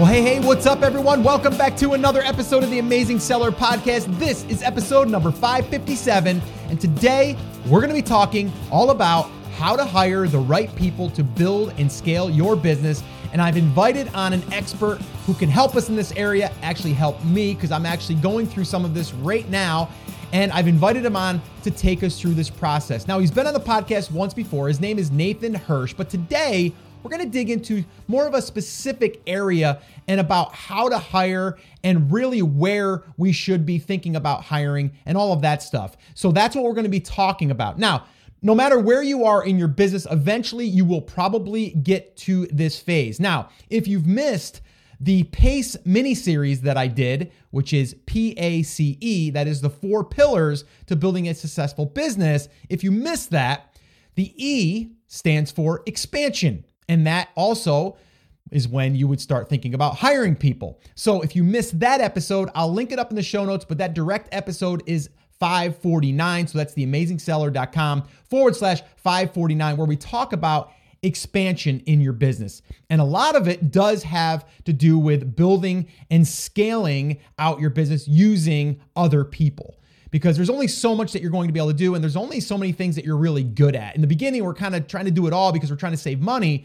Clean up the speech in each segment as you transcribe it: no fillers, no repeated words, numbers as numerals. Well, hey, what's up, everyone? Welcome back to another episode of the Amazing Seller Podcast. This is episode number 557, and today we're going to be talking all about how to hire the right people to build and scale your business. And I've invited on an expert who can help us in this area, actually help me, because I'm actually going through some of this right now. And I've invited him on to take us through this process. Now, he's been on the podcast once before. His name is Nathan Hirsch, but today we're going to dig into more of a specific area and about how to hire and really where we should be thinking about hiring and all of that stuff. So that's what we're going to be talking about. Now, no matter where you are in your business, eventually you will probably get to this phase. Now, if you've missed the PACE mini-series that I did, which is PACE, that is the 4 pillars to building a successful business. If you missed that, the E stands for expansion. And that also is when you would start thinking about hiring people. So if you missed that episode, I'll link it up in the show notes, but that direct episode is 549. So that's theamazingseller.com/549, where we talk about expansion in your business. And a lot of it does have to do with building and scaling out your business using other people. Because there's only so much that you're going to be able to do, and there's only so many things that you're really good at. In the beginning, we're kind of trying to do it all because we're trying to save money.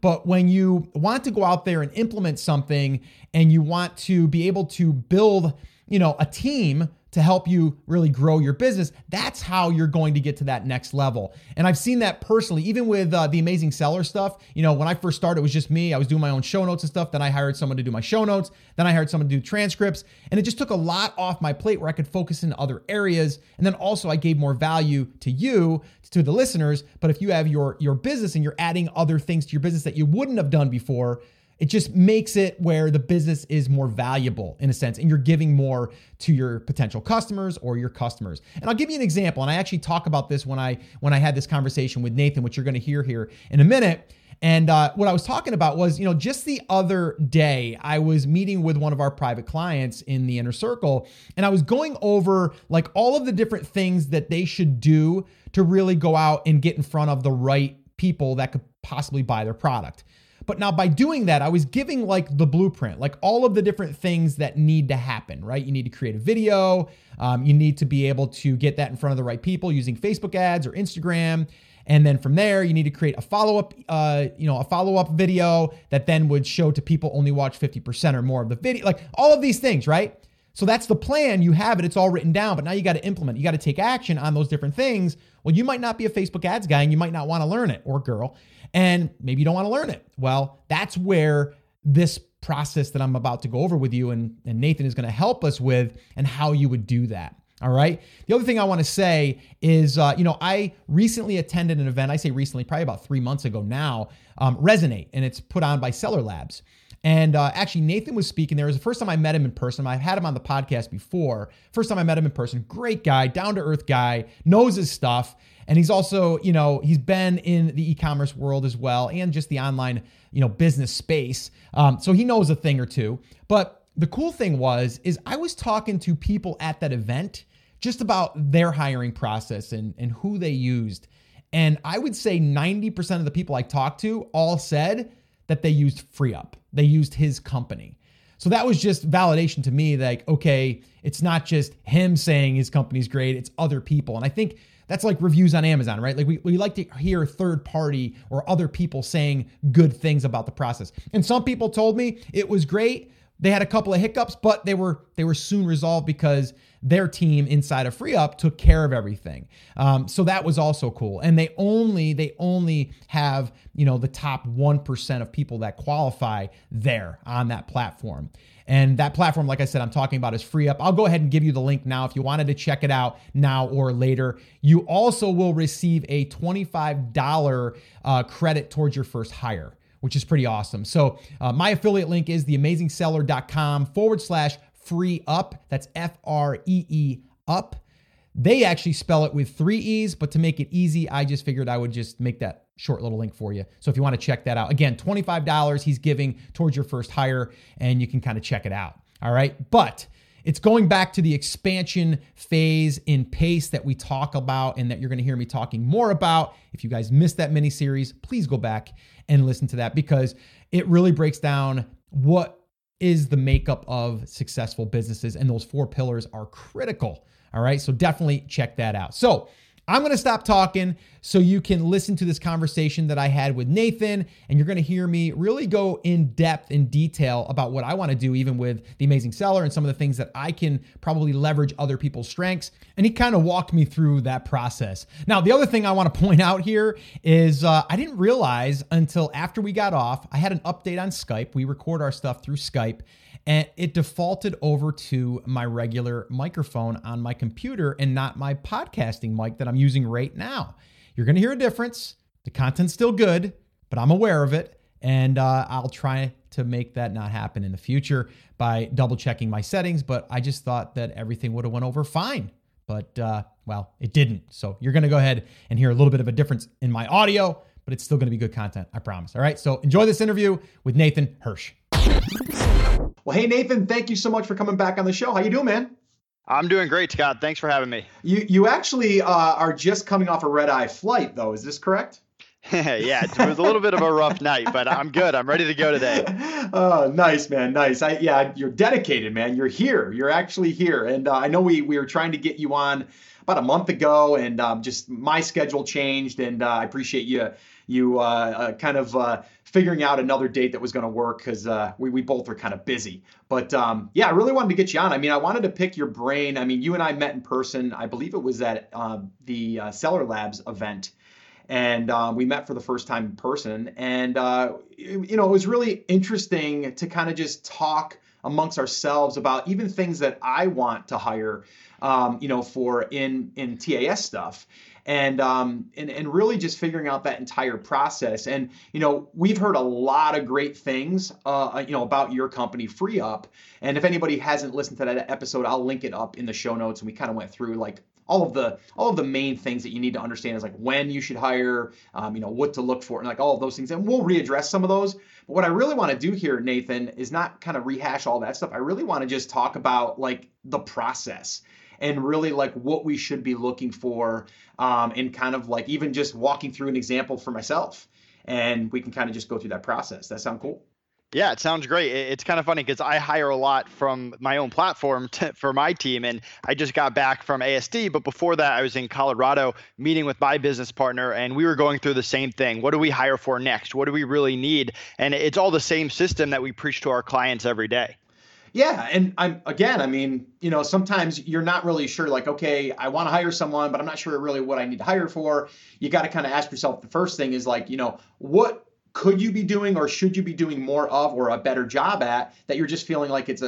But when you want to go out there and implement something, and you want to be able to build, a team to help you really grow your business, that's how you're going to get to that next level. And I've seen that personally, even with the Amazing Seller stuff. When I first started, it was just me. I was doing my own show notes and stuff. Then I hired someone to do my show notes. Then I hired someone to do transcripts. And it just took a lot off my plate where I could focus in other areas. And then also I gave more value to you, to the listeners. But if you have your business and you're adding other things to your business that you wouldn't have done before, it just makes it where the business is more valuable in a sense, and you're giving more to your potential customers or your customers. And I'll give you an example, and I actually talk about this when I had this conversation with Nathan, which you're going to hear here in a minute. And what I was talking about was, just the other day, I was meeting with one of our private clients in the inner circle, and I was going over like all of the different things that they should do to really go out and get in front of the right people that could possibly buy their product. But now by doing that, I was giving like the blueprint, like all of the different things that need to happen, right? You need to create a video. You need to be able to get that in front of the right people using Facebook ads or Instagram. And then from there, you need to create a follow-up, a follow-up video that then would show to people only watch 50% or more of the video, like all of these things, right? So that's the plan. You have it. It's all written down, but now you got to implement. You got to take action on those different things. Well, you might not be a Facebook ads guy, and you might not want to learn it, or girl, and maybe you don't want to learn it. Well, that's where this process that I'm about to go over with you and Nathan is going to help us with, and how you would do that. All right. The other thing I want to say is, I recently attended an event. I say recently, probably about 3 months ago now, Resonate, and it's put on by Seller Labs. And actually, Nathan was speaking there. It was the first time I met him in person. I've had him on the podcast before. First time I met him in person. Great guy, down-to-earth guy, knows his stuff. And he's also, he's been in the e-commerce world as well, and just the online, business space. So he knows a thing or two. But the cool thing was I was talking to people at that event just about their hiring process and who they used. And I would say 90% of the people I talked to all said that they used FreeUp. They used his company. So that was just validation to me, like, okay, it's not just him saying his company's great, it's other people. And I think that's like reviews on Amazon, right? Like we like to hear third party or other people saying good things about the process. And some people told me it was great. They had a couple of hiccups, but they were soon resolved because their team inside of FreeUp took care of everything. So that was also cool. And they only have, the top 1% of people that qualify there on that platform. And that platform, like I said, I'm talking about is FreeUp. I'll go ahead and give you the link now if you wanted to check it out now or later. You also will receive a $25 credit towards your first hire, which is pretty awesome. So my affiliate link is theamazingseller.com/FreeUp. That's FREE up. They actually spell it with 3 E's, but to make it easy, I just figured I would just make that short little link for you. So if you want to check that out, again, $25 he's giving towards your first hire, and you can kind of check it out. All right. But it's going back to the expansion phase in PACE that we talk about, and that you're going to hear me talking more about. If you guys missed that mini series, please go back and listen to that, because it really breaks down what is the makeup of successful businesses, and those four pillars are critical. All right, so definitely check that out. So I'm going to stop talking so you can listen to this conversation that I had with Nathan, and you're going to hear me really go in depth and detail about what I want to do, even with The Amazing Seller and some of the things that I can probably leverage other people's strengths. And he kind of walked me through that process. Now, the other thing I want to point out here is I didn't realize until after we got off, I had an update on Skype. We record our stuff through Skype, and it defaulted over to my regular microphone on my computer and not my podcasting mic that I'm using right now. You're going to hear a difference. The content's still good, but I'm aware of it. And I'll try to make that not happen in the future by double checking my settings. But I just thought that everything would have went over fine. But well, it didn't. So you're going to go ahead and hear a little bit of a difference in my audio, but it's still going to be good content. I promise. All right. So enjoy this interview with Nathan Hirsch. Well, hey, Nathan, thank you so much for coming back on the show. How you doing, man? I'm doing great, Scott. Thanks for having me. You actually are just coming off a red-eye flight, though. Is this correct? Yeah, it was a little bit of a rough night, but I'm good. I'm ready to go today. Oh, nice, man. Nice. You're dedicated, man. You're here. You're actually here. And I know we were trying to get you on about a month ago, and just my schedule changed, and I appreciate you figuring out another date that was going to work, because we both were kind of busy. But yeah, I really wanted to get you on. I mean, I wanted to pick your brain. I mean, you and I met in person. I believe it was at the Seller Labs event. And we met for the first time in person. And, it was really interesting to kind of just talk amongst ourselves about even things that I want to hire, for in TAS stuff. And and really just figuring out that entire process. And we've heard a lot of great things, about your company, FreeUp. And if anybody hasn't listened to that episode, I'll link it up in the show notes. And we kind of went through like all of the main things that you need to understand is like when you should hire, what to look for, and like all of those things. And we'll readdress some of those. But what I really want to do here, Nathan, is not kind of rehash all that stuff. I really want to just talk about like the process. And really like what we should be looking for, and kind of like even just walking through an example for myself, and we can kind of just go through that process. That sound cool? Yeah, it sounds great. It's kind of funny because I hire a lot from my own platform for my team, and I just got back from ASD. But before that, I was in Colorado meeting with my business partner, and we were going through the same thing. What do we hire for next? What do we really need? And it's all the same system that we preach to our clients every day. Yeah. And sometimes you're not really sure, like, okay, I want to hire someone, but I'm not sure really what I need to hire for. You got to kind of ask yourself, the first thing is like, what could you be doing or should you be doing more of, or a better job at, that you're just feeling like it's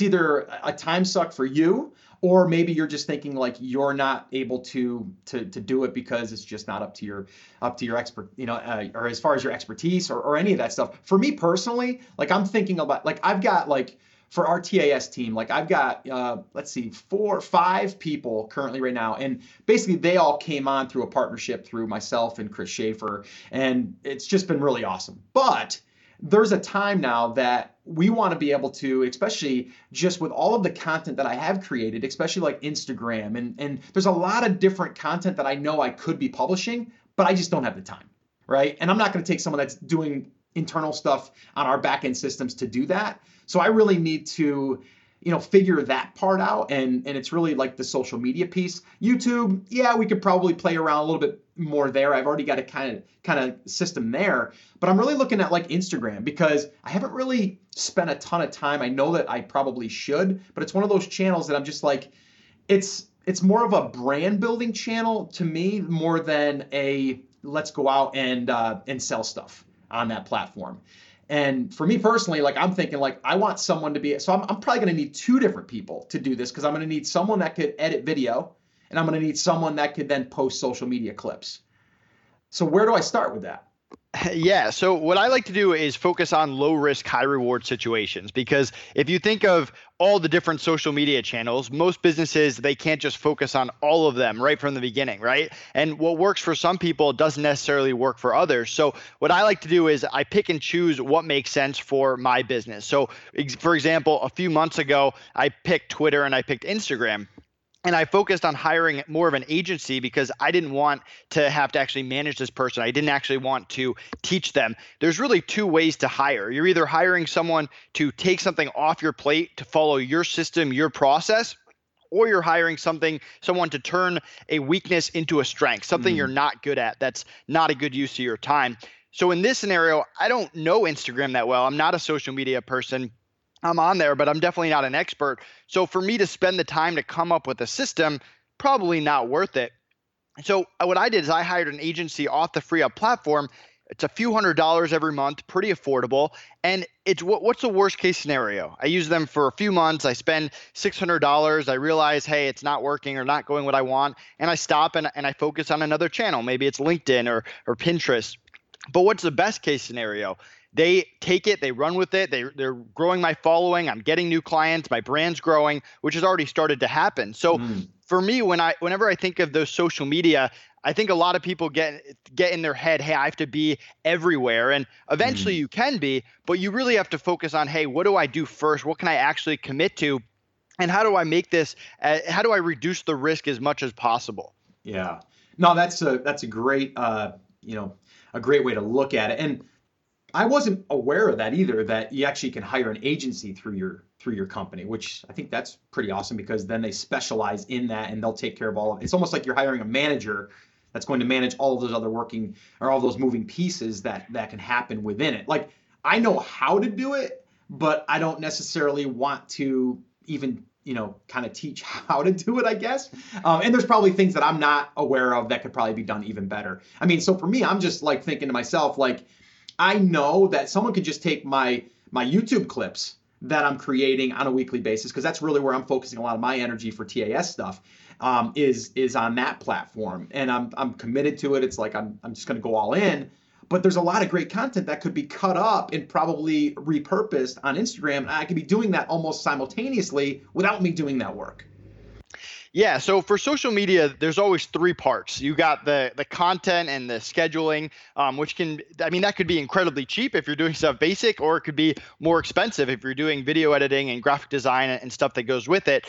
either a time suck for you, or maybe you're just thinking like you're not able to do it because it's just not up to your expert, or as far as your expertise or any of that stuff. For me personally, like I'm thinking about, like I've got like, for our TAS team, like I've got, 4 or 5 people currently right now. And basically they all came on through a partnership through myself and Chris Schaefer. And it's just been really awesome. But there's a time now that we want to be able to, especially just with all of the content that I have created, especially like Instagram. And there's a lot of different content that I know I could be publishing, but I just don't have the time, right? And I'm not going to take someone that's doing internal stuff on our back-end systems to do that. So I really need to, figure that part out. And it's really like the social media piece. YouTube, yeah, we could probably play around a little bit more there. I've already got a kind of system there. But I'm really looking at like Instagram, because I haven't really spent a ton of time. I know that I probably should, but it's one of those channels that I'm just like, it's more of a brand building channel to me, more than a let's go out and sell stuff on that platform. And for me personally, like I'm thinking like I want someone to be, so I'm probably going to need 2 different people to do this, because I'm going to need someone that could edit video, and I'm going to need someone that could then post social media clips. So where do I start with that? Yeah. So what I like to do is focus on low risk, high reward situations, because if you think of all the different social media channels, most businesses, they can't just focus on all of them right from the beginning, right? And what works for some people doesn't necessarily work for others. So what I like to do is I pick and choose what makes sense for my business. So for example, a few months ago, I picked Twitter and I picked Instagram. And I focused on hiring more of an agency because I didn't want to have to actually manage this person. I didn't actually want to teach them. There's really two ways to hire. You're either hiring someone to take something off your plate, to follow your system, your process, or you're hiring someone to turn a weakness into a strength, something you're not good at. That's not a good use of your time. So in this scenario, I don't know Instagram that well. I'm not a social media person. I'm on there, but I'm definitely not an expert. So for me to spend the time to come up with a system, probably not worth it. So what I did is I hired an agency off the FreeUp platform. It's a few $100s every month, pretty affordable. And it's what's the worst case scenario? I use them for a few months. I spend $600. I realize, hey, it's not working or not going what I want. And I stop and I focus on another channel. Maybe it's LinkedIn or Pinterest. But what's the best case scenario? They take it, they run with it, they're growing my following, I'm getting new clients, my brand's growing, which has already started to happen. So for me, whenever I think of those social media, I think a lot of people get in their head, hey, I have to be everywhere. And eventually you can be, but you really have to focus on, hey, what do I do first? What can I actually commit to? And how do I make this, how do I reduce the risk as much as possible? Yeah, no, that's a great, a great way to look at it. And I wasn't aware of that either, that you actually can hire an agency through your company, which I think that's pretty awesome, because then they specialize in that and they'll take care of all of it. It's almost like you're hiring a manager that's going to manage all of those other working or all those moving pieces that can happen within it. Like, I know how to do it, but I don't necessarily want to even kind of teach how to do it, I guess. And there's probably things that I'm not aware of that could probably be done even better. I mean, so for me, I'm just like thinking to myself, like, I know that someone could just take my YouTube clips that I'm creating on a weekly basis, because that's really where I'm focusing a lot of my energy for TAS stuff, is on that platform. And I'm committed to it. It's like, I'm just going to go all in. But there's a lot of great content that could be cut up and probably repurposed on Instagram. And I could be doing that almost simultaneously without me doing that work. Yeah, so for social media, there's always three parts. You got the content and the scheduling, which that could be incredibly cheap if you're doing stuff basic, or it could be more expensive if you're doing video editing and graphic design and stuff that goes with it.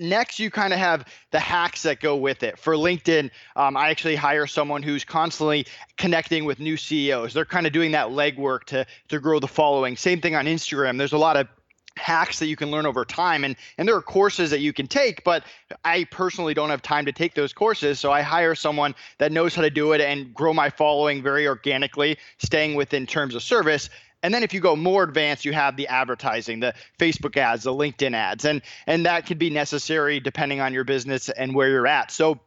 Next, you kind of have the hacks that go with it. For LinkedIn, I actually hire someone who's constantly connecting with new CEOs. They're kind of doing that legwork to grow the following. Same thing on Instagram. There's a lot of hacks that you can learn over time, and there are courses that you can take, but I personally don't have time to take those courses, so I hire someone that knows how to do it and grow my following very organically, staying within terms of service. And then if you go more advanced, you have the advertising, the Facebook ads, the LinkedIn ads, and that could be necessary depending on your business and where you're at. So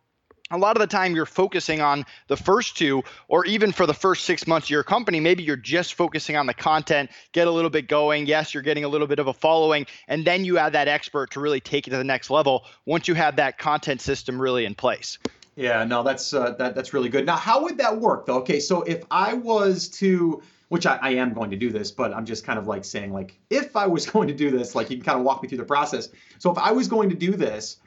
a lot of the time you're focusing on the first two, or even for the first 6 months of your company, maybe you're just focusing on the content, get a little bit going. Yes, you're getting a little bit of a following, and then you add that expert to really take it to the next level once you have that content system really in place. Yeah, no, that's really good. Now, how would that work though? Okay, so if I was to, which I am going to do this, but I'm just kind of like saying, like, if I was going to do this, like, you can kind of walk me through the process. So if I was going to do this,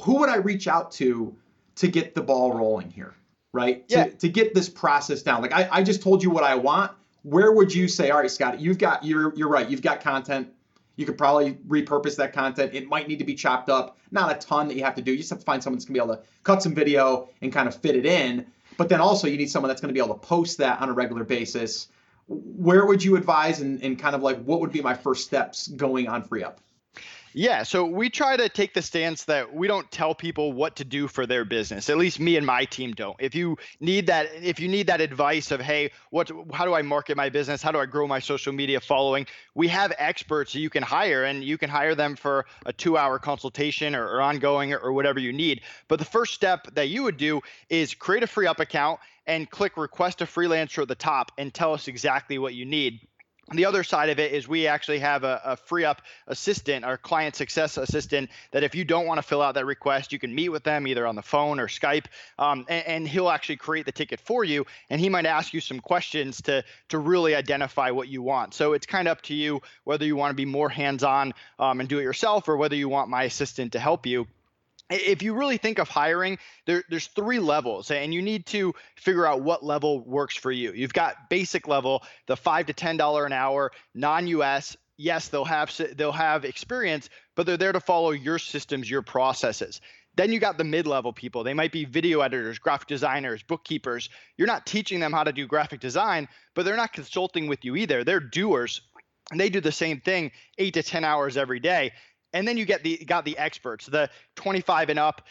who would I reach out to get the ball rolling here, right? Yeah. To get this process down. Like, I just told you what I want. Where would you say, all right, Scott, you're right. You've got content. You could probably repurpose that content. It might need to be chopped up. Not a ton that you have to do. You just have to find someone that's going to be able to cut some video and kind of fit it in. But then also you need someone that's going to be able to post that on a regular basis. Where would you advise, and kind of like, what would be my first steps going on FreeUp? Yeah, so we try to take the stance that we don't tell people what to do for their business. At least me and my team don't. If you need that advice of, hey, how do I market my business? How do I grow my social media following? We have experts you can hire, and you can hire them for a 2-hour consultation or ongoing or whatever you need. But the first step that you would do is create a FreeUp account and click request a freelancer at the top and tell us exactly what you need. The other side of it is we actually have a FreeUp assistant, our client success assistant, that if you don't want to fill out that request, you can meet with them either on the phone or Skype, and he'll actually create the ticket for you. And he might ask you some questions to really identify what you want. So it's kind of up to you whether you want to be more hands-on and do it yourself, or whether you want my assistant to help you. If you really think of hiring, there's three levels, and you need to figure out what level works for you. You've got basic level, the $5 to $10 an hour, non-US, yes, they'll have experience, but they're there to follow your systems, your processes. Then you got the mid-level people. They might be video editors, graphic designers, bookkeepers. You're not teaching them how to do graphic design, but they're not consulting with you either. They're doers, and they do the same thing 8 to 10 hours every day. And then you got the experts, the 25 and up.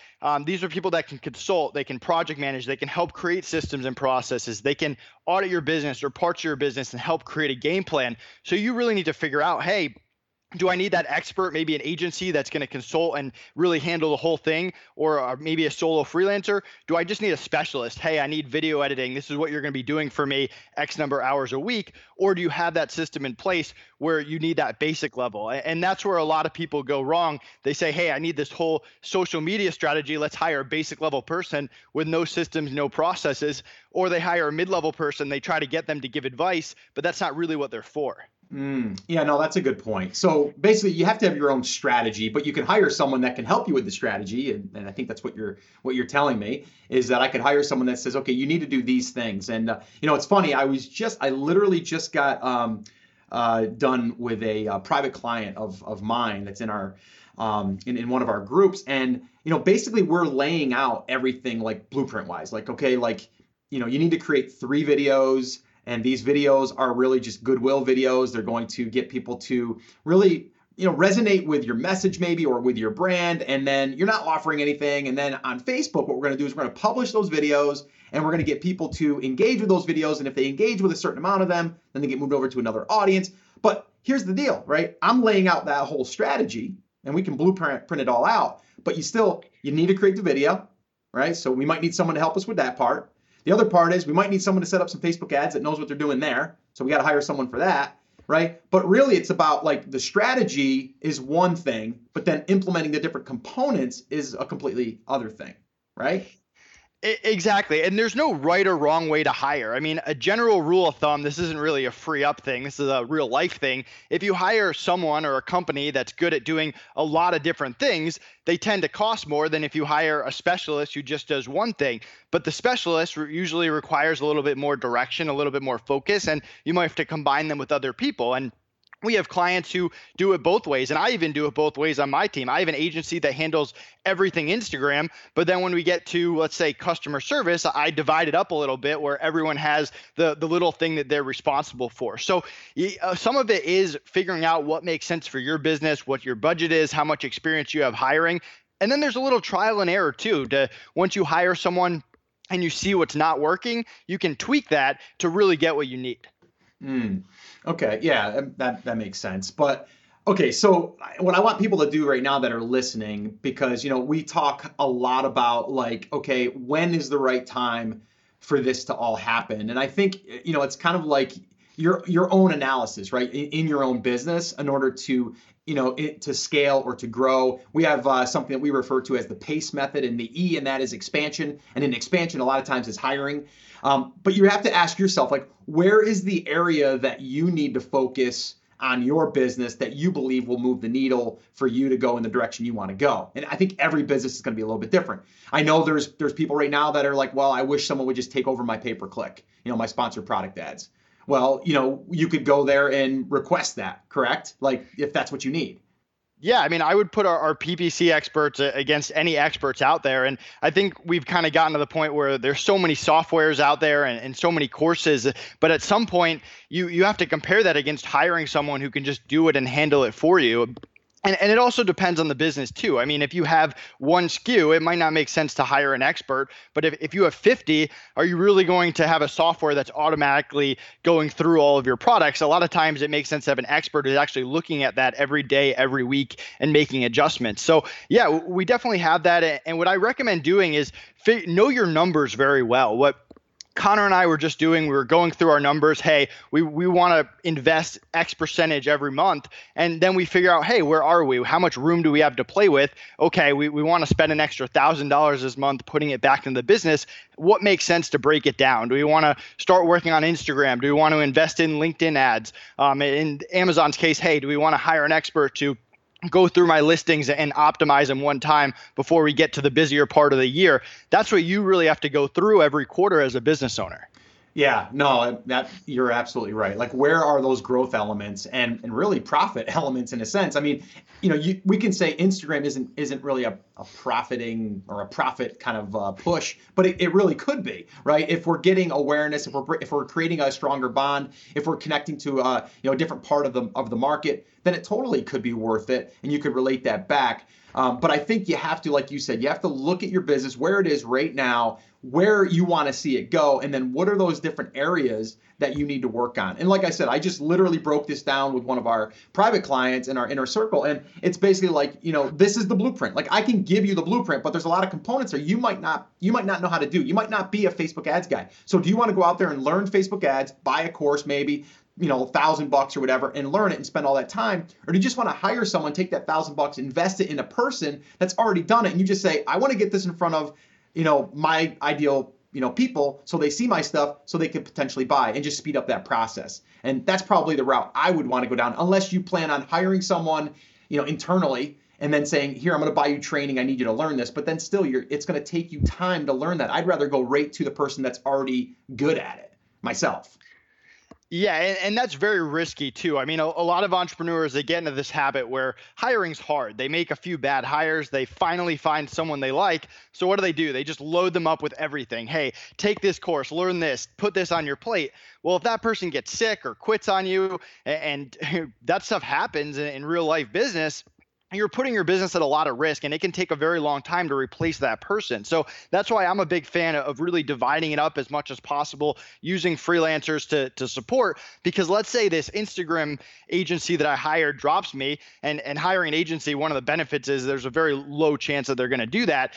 These are people that can consult, they can project manage, they can help create systems and processes, they can audit your business or parts of your business and help create a game plan. So you really need to figure out, hey, do I need that expert, maybe an agency that's going to consult and really handle the whole thing, or maybe a solo freelancer? Do I just need a specialist? Hey, I need video editing. This is what you're going to be doing for me X number of hours a week. Or do you have that system in place where you need that basic level? And that's where a lot of people go wrong. They say, hey, I need this whole social media strategy. Let's hire a basic level person with no systems, no processes. Or they hire a mid-level person. They try to get them to give advice, but that's not really what they're for. Yeah, no, that's a good point. So basically you have to have your own strategy, but you can hire someone that can help you with the strategy. And I think that's what you're telling me, is that I could hire someone that says, okay, you need to do these things. And, it's funny. I literally just got done with a private client of mine that's in our in one of our groups. And, basically we're laying out everything like blueprint wise, like, okay, like, you need to create 3 videos. And these videos are really just goodwill videos. They're going to get people to really, resonate with your message maybe, or with your brand. And then you're not offering anything. And then on Facebook, what we're going to do is we're going to publish those videos, and we're going to get people to engage with those videos. And if they engage with a certain amount of them, then they get moved over to another audience. But here's the deal, right? I'm laying out that whole strategy, and we can print it all out, but you need to create the video, right? So we might need someone to help us with that part. The other part is we might need someone to set up some Facebook ads that knows what they're doing there. So we got to hire someone for that, right? But really it's about like the strategy is one thing, but then implementing the different components is a completely other thing, right? Exactly. And there's no right or wrong way to hire. I mean, a general rule of thumb, this isn't really a free up thing. This is a real life thing. If you hire someone or a company that's good at doing a lot of different things, they tend to cost more than if you hire a specialist who just does one thing. But the specialist usually requires a little bit more direction, a little bit more focus, and you might have to combine them with other people. And we have clients who do it both ways, and I even do it both ways on my team. I have an agency that handles everything Instagram, but then when we get to, let's say, customer service, I divide it up a little bit where everyone has the little thing that they're responsible for. So some of it is figuring out what makes sense for your business, what your budget is, how much experience you have hiring, and then there's a little trial and error too. Once you hire someone and you see what's not working, you can tweak that to really get what you need. Okay. Yeah, that makes sense. But okay, so what I want people to do right now that are listening, because we talk a lot about like, okay, when is the right time for this to all happen? And I think it's kind of like your own analysis, right? In your own business, in order to to scale or to grow. We have something that we refer to as the PACE method, and the E in that is expansion. And in expansion, a lot of times is hiring. But you have to ask yourself, like, where is the area that you need to focus on your business that you believe will move the needle for you to go in the direction you want to go? And I think every business is going to be a little bit different. I know there's people right now that are like, well, I wish someone would just take over my pay-per-click, my sponsored product ads. Well, you could go there and request that, correct? Like if that's what you need. Yeah, I mean, I would put our PPC experts against any experts out there. And I think we've kind of gotten to the point where there's so many softwares out there and so many courses. But at some point, you have to compare that against hiring someone who can just do it and handle it for you. And it also depends on the business too. I mean, if you have one SKU, it might not make sense to hire an expert, but if you have 50, are you really going to have a software that's automatically going through all of your products? A lot of times it makes sense to have an expert who's actually looking at that every day, every week, and making adjustments. So yeah, we definitely have that. And what I recommend doing is know your numbers very well. What Connor and I were just doing, we were going through our numbers. Hey, we want to invest X percentage every month. And then we figure out, hey, where are we? How much room do we have to play with? Okay, we want to spend an extra $1,000 this month putting it back in the business. What makes sense to break it down? Do we want to start working on Instagram? Do we want to invest in LinkedIn ads? In Amazon's case, hey, do we want to hire an expert to go through my listings and optimize them one time before we get to the busier part of the year? That's what you really have to go through every quarter as a business owner. Yeah, no, that you're absolutely right. Like, where are those growth elements and really profit elements in a sense? I mean, you know, we can say Instagram isn't really a profiting or a profit kind of push, but it really could be, right? If we're getting awareness, if we're creating a stronger bond, if we're connecting to a different part of the market, then it totally could be worth it, and you could relate that back. But I think you have to, like you said, you have to look at your business, where it is right now, where you want to see it go, and then what are those different areas that you need to work on. And like I said, I just literally broke this down with one of our private clients in our inner circle. And it's basically like, you know, this is the blueprint. Like, I can give you the blueprint, but there's a lot of components that you might not know how to do. You might not be a Facebook ads guy. So do you want to go out there and learn Facebook ads, buy a course maybe, you know, $1,000 or whatever, and learn it and spend all that time? Or do you just want to hire someone, take that $1,000, invest it in a person that's already done it, and you just say, I want to get this in front of, you know, my ideal, you know, people, so they see my stuff, so they could potentially buy, and just speed up that process. And that's probably the route I would want to go down, unless you plan on hiring someone, you know, internally, and then saying, here, I'm going to buy you training, I need you to learn this. But then still, it's going to take you time to learn that. I'd rather go right to the person that's already good at it myself. Yeah, and that's very risky too. I mean, a lot of entrepreneurs, they get into this habit where hiring's hard. They make a few bad hires. They finally find someone they like. So what do? They just load them up with everything. Hey, take this course, learn this, put this on your plate. Well, if that person gets sick or quits on you, and that stuff happens in real life business, you're putting your business at a lot of risk, and it can take a very long time to replace that person. So that's why I'm a big fan of really dividing it up as much as possible, using freelancers to support, because let's say this Instagram agency that I hired drops me, and hiring an agency, one of the benefits is there's a very low chance that they're going to do that.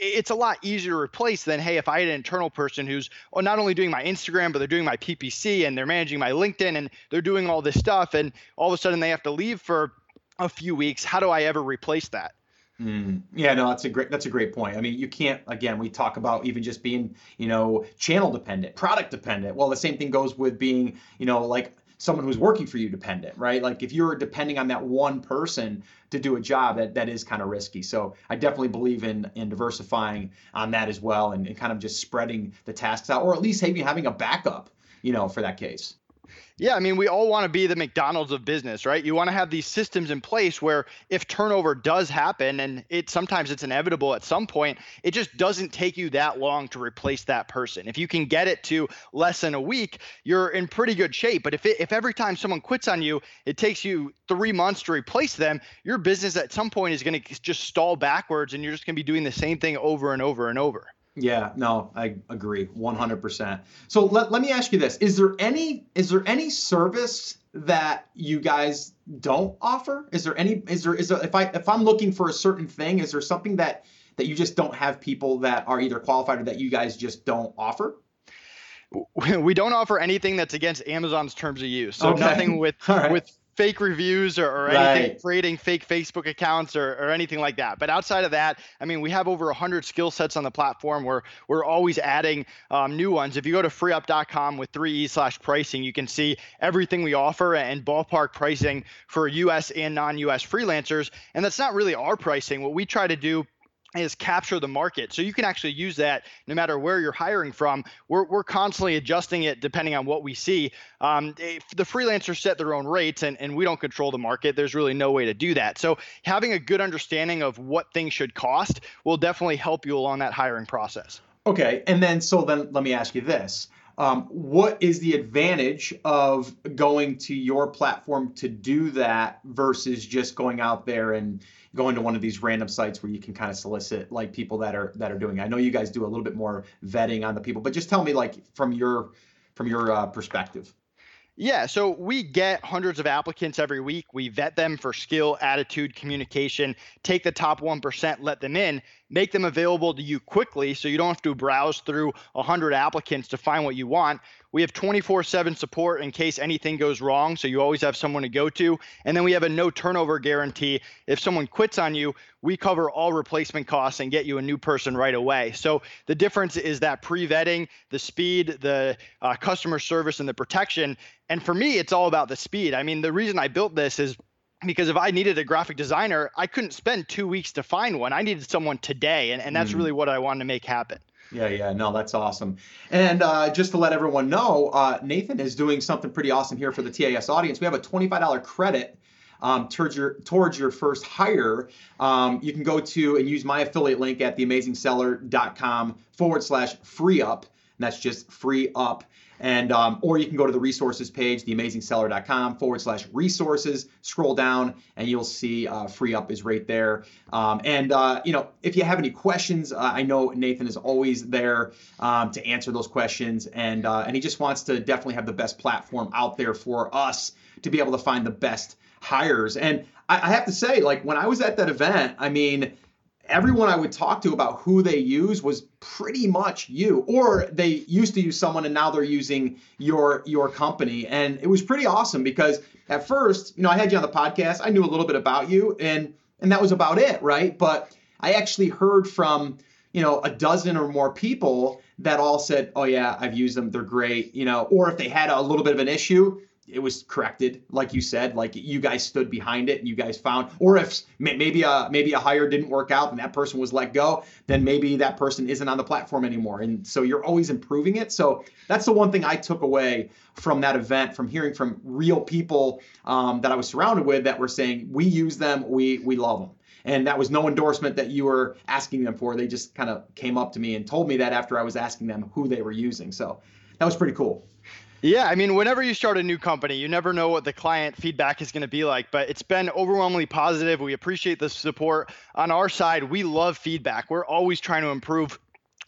It's a lot easier to replace than, hey, if I had an internal person who's not only doing my Instagram, but they're doing my PPC, and they're managing my LinkedIn, and they're doing all this stuff, and all of a sudden they have to leave for a few weeks. How do I ever replace that? Yeah, no, that's a great point. I mean, you can't, again, we talk about even just being, you know, channel dependent, product dependent. Well, the same thing goes with being, you know, like someone who's working for you dependent, right? Like if you're depending on that one person to do a job, that is kind of risky. So I definitely believe in diversifying on that as well, and kind of just spreading the tasks out, or at least having a backup, you know, for that case. Yeah, I mean, we all want to be the McDonald's of business, right? You want to have these systems in place where if turnover does happen, and sometimes it's inevitable at some point, it just doesn't take you that long to replace that person. If you can get it to less than a week, you're in pretty good shape. But if every time someone quits on you, it takes you 3 months to replace them, your business at some point is going to just stall backwards, and you're just going to be doing the same thing over and over and over. Yeah, no, I agree 100%. So let me ask you this. Is there any service that you guys don't offer? If I'm looking for a certain thing, is there something that you just don't have people that are either qualified or that you guys just don't offer? We don't offer anything that's against Amazon's terms of use. So nothing with fake reviews or anything, creating fake Facebook accounts or anything like that. But outside of that, I mean, we have over 100 skill sets on the platform. We're always adding new ones. If you go to freeup.com with 3E/pricing, you can see everything we offer and ballpark pricing for US and non-US freelancers. And that's not really our pricing. What we try to do is capture the market. So you can actually use that no matter where you're hiring from. We're constantly adjusting it depending on what we see. The freelancers set their own rates, and we don't control the market. There's really no way to do that. So having a good understanding of what things should cost will definitely help you along that hiring process. Okay. So let me ask you this. What is the advantage of going to your platform to do that versus just going out there and going to one of these random sites where you can kind of solicit like people that are doing it? I know you guys do a little bit more vetting on the people, but just tell me like from your perspective. Yeah, so we get hundreds of applicants every week. We vet them for skill, attitude, communication, take the top 1%, let them in, make them available to you quickly so you don't have to browse through 100 applicants to find what you want. We have 24/7 support in case anything goes wrong, so you always have someone to go to. And then we have a no turnover guarantee. If someone quits on you, we cover all replacement costs and get you a new person right away. So the difference is that pre-vetting, the speed, the customer service, and the protection. And for me, it's all about the speed. I mean, the reason I built this is because if I needed a graphic designer, I couldn't spend 2 weeks to find one. I needed someone today, and that's really what I wanted to make happen. Yeah. No, that's awesome. And just to let everyone know, Nathan is doing something pretty awesome here for the TAS audience. We have a $25 credit towards your first hire. You can go to and use my affiliate link at theamazingseller.com/freeup. And that's just free up. And or you can go to the resources page, theamazingseller.com/resources, scroll down and you'll see free up is right there. If you have any questions, I know Nathan is always there to answer those questions. And he just wants to definitely have the best platform out there for us to be able to find the best hires. And I have to say, like, when I was at that event, I mean, everyone I would talk to about who they use was pretty much you, or they used to use someone and now they're using your company. And it was pretty awesome because at first, I had you on the podcast, I knew a little bit about you and that was about it, right? But I actually heard from, a dozen or more people that all said, oh yeah, I've used them, they're great, or if they had a little bit of an issue, it was corrected, like you said, like you guys stood behind it and you guys found, or if maybe a hire didn't work out and that person was let go, then maybe that person isn't on the platform anymore. And so you're always improving it. So that's the one thing I took away from that event, from hearing from real people that I was surrounded with that were saying, we use them, we love them. And that was no endorsement that you were asking them for. They just kind of came up to me and told me that after I was asking them who they were using. So that was pretty cool. Yeah, I mean, whenever you start a new company, you never know what the client feedback is going to be like, but it's been overwhelmingly positive. We appreciate the support. On our side, we love feedback. We're always trying to improve.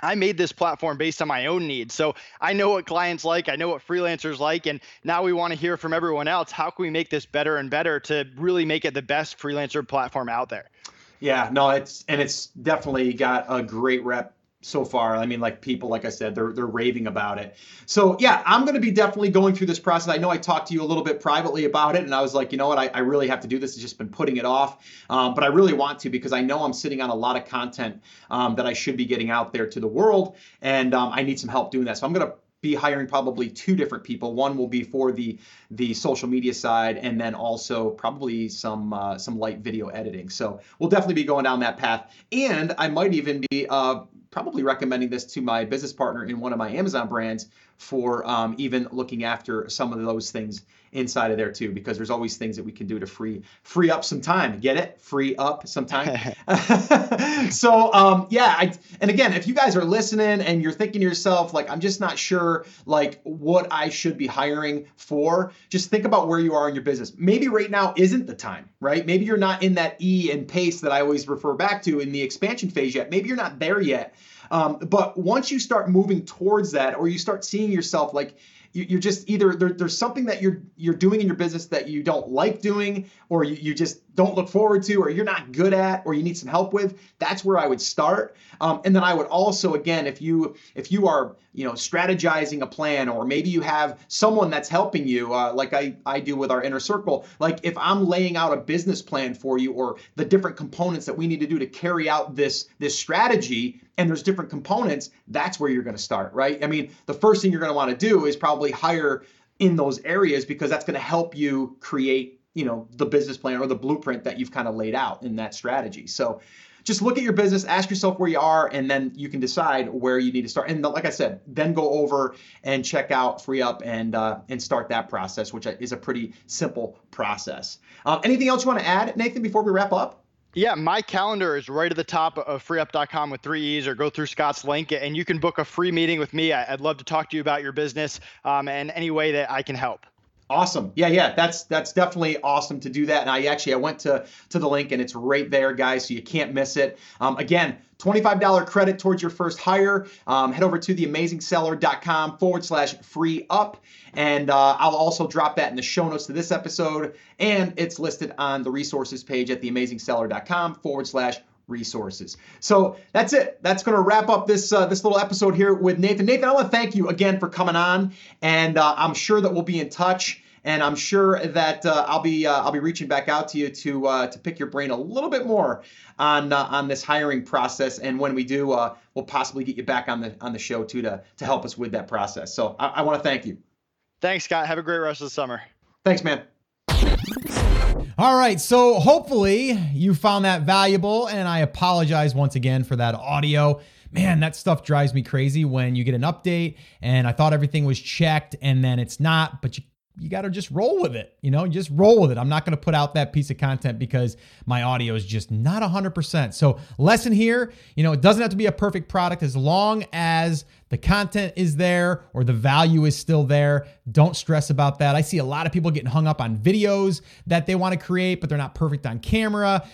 I made this platform based on my own needs. So I know what clients like, I know what freelancers like, and now we want to hear from everyone else. How can we make this better and better to really make it the best freelancer platform out there? Yeah, no, it's definitely got a great rep so far. I mean, like people, like I said, they're raving about it. So yeah, I'm going to be definitely going through this process. I know I talked to you a little bit privately about it and I was like, you know what, I really have to do this. I've just been putting it off. But I really want to, because I know I'm sitting on a lot of content that I should be getting out there to the world. And I need some help doing that. So I'm going to be hiring probably two different people. One will be for the social media side, and then also probably some light video editing. So we'll definitely be going down that path. And I might even be, probably recommending this to my business partner in one of my Amazon brands for even looking after some of those things inside of there too, because there's always things that we can do to free up some time. Get it? Free up some time. So and again, if you guys are listening and you're thinking to yourself, like, I'm just not sure like what I should be hiring for, just think about where you are in your business. Maybe right now isn't the time, right? Maybe you're not in that E and pace that I always refer back to in the expansion phase yet. Maybe you're not there yet. But once you start moving towards that, or you start seeing yourself like you're just either there's something that you're doing in your business that you don't like doing, or you just don't look forward to, or you're not good at, or you need some help with, that's where I would start. And then I would also, again, if you are, strategizing a plan, or maybe you have someone that's helping you, like I do with our inner circle, like if I'm laying out a business plan for you, or the different components that we need to do to carry out this strategy, and there's different components, that's where you're going to start, right? I mean, the first thing you're going to want to do is probably hire in those areas, because that's going to help you create, the business plan or the blueprint that you've kind of laid out in that strategy. So just look at your business, ask yourself where you are, and then you can decide where you need to start. And like I said, then go over and check out FreeUp and start that process, which is a pretty simple process. Anything else you want to add, Nathan, before we wrap up? Yeah, my calendar is right at the top of freeup.com with 3 E's, or go through Scott's link and you can book a free meeting with me. I'd love to talk to you about your business and any way that I can help. Awesome. Yeah. That's definitely awesome to do that. And I went to the link and it's right there, guys. So you can't miss it. Again, $25 credit towards your first hire. Head over to theamazingseller.com /free up. And I'll also drop that in the show notes to this episode. And it's listed on the resources page at theamazingseller.com /resources. So that's it. That's going to wrap up this little episode here with Nathan. Nathan, I want to thank you again for coming on, and I'm sure that we'll be in touch, and I'm sure that I'll be reaching back out to you to pick your brain a little bit more on this hiring process, and when we do, we'll possibly get you back on the show too to help us with that process. So I want to thank you. Thanks, Scott. Have a great rest of the summer. Thanks, man. All right, so hopefully you found that valuable, and I apologize once again for that audio. man, that stuff drives me crazy when you get an update and I thought everything was checked and then it's not, but you got to just roll with it, you know, just roll with it. I'm not going to put out that piece of content because my audio is just not 100%. So lesson here, you know, it doesn't have to be a perfect product as long as the content is there or the value is still there. Don't stress about that. I see a lot of people getting hung up on videos that they want to create, but they're not perfect on camera.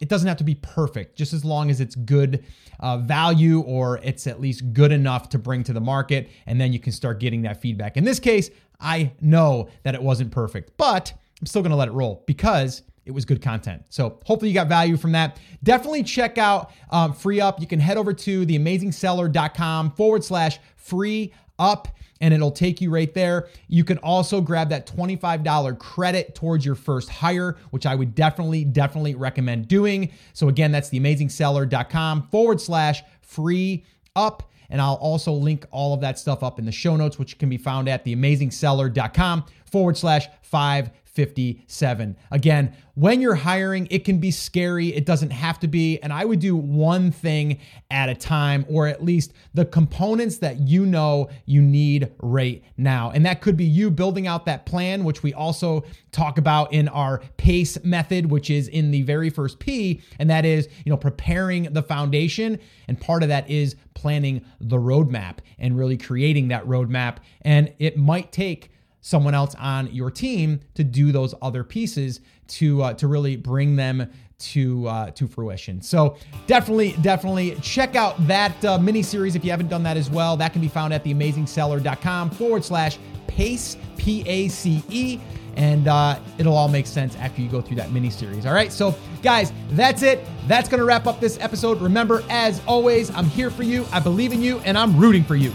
It doesn't have to be perfect, just as long as it's good value or it's at least good enough to bring to the market. And then you can start getting that feedback. In this case, I know that it wasn't perfect, but I'm still going to let it roll because it was good content. So hopefully you got value from that. Definitely check out FreeUp. You can head over to theamazingseller.com/freeup and it'll take you right there. You can also grab that $25 credit towards your first hire, which I would definitely recommend doing. So again, that's theamazingseller.com/freeup. And I'll also link all of that stuff up in the show notes, which can be found at theamazingseller.com/557. Again, when you're hiring, it can be scary. It doesn't have to be. And I would do one thing at a time, or at least the components that you know you need right now. And that could be you building out that plan, which we also talk about in our PACE method, which is in the very first P. And that is, you know, preparing the foundation. And part of that is planning the roadmap and really creating that roadmap. And it might take someone else on your team to do those other pieces to really bring them to fruition. So definitely check out that mini series if you haven't done that as well. That can be found at theamazingseller.com/PACE. And it'll all make sense after you go through that mini series. All right. So guys, that's it. That's going to wrap up this episode. Remember, as always, I'm here for you. I believe in you and I'm rooting for you.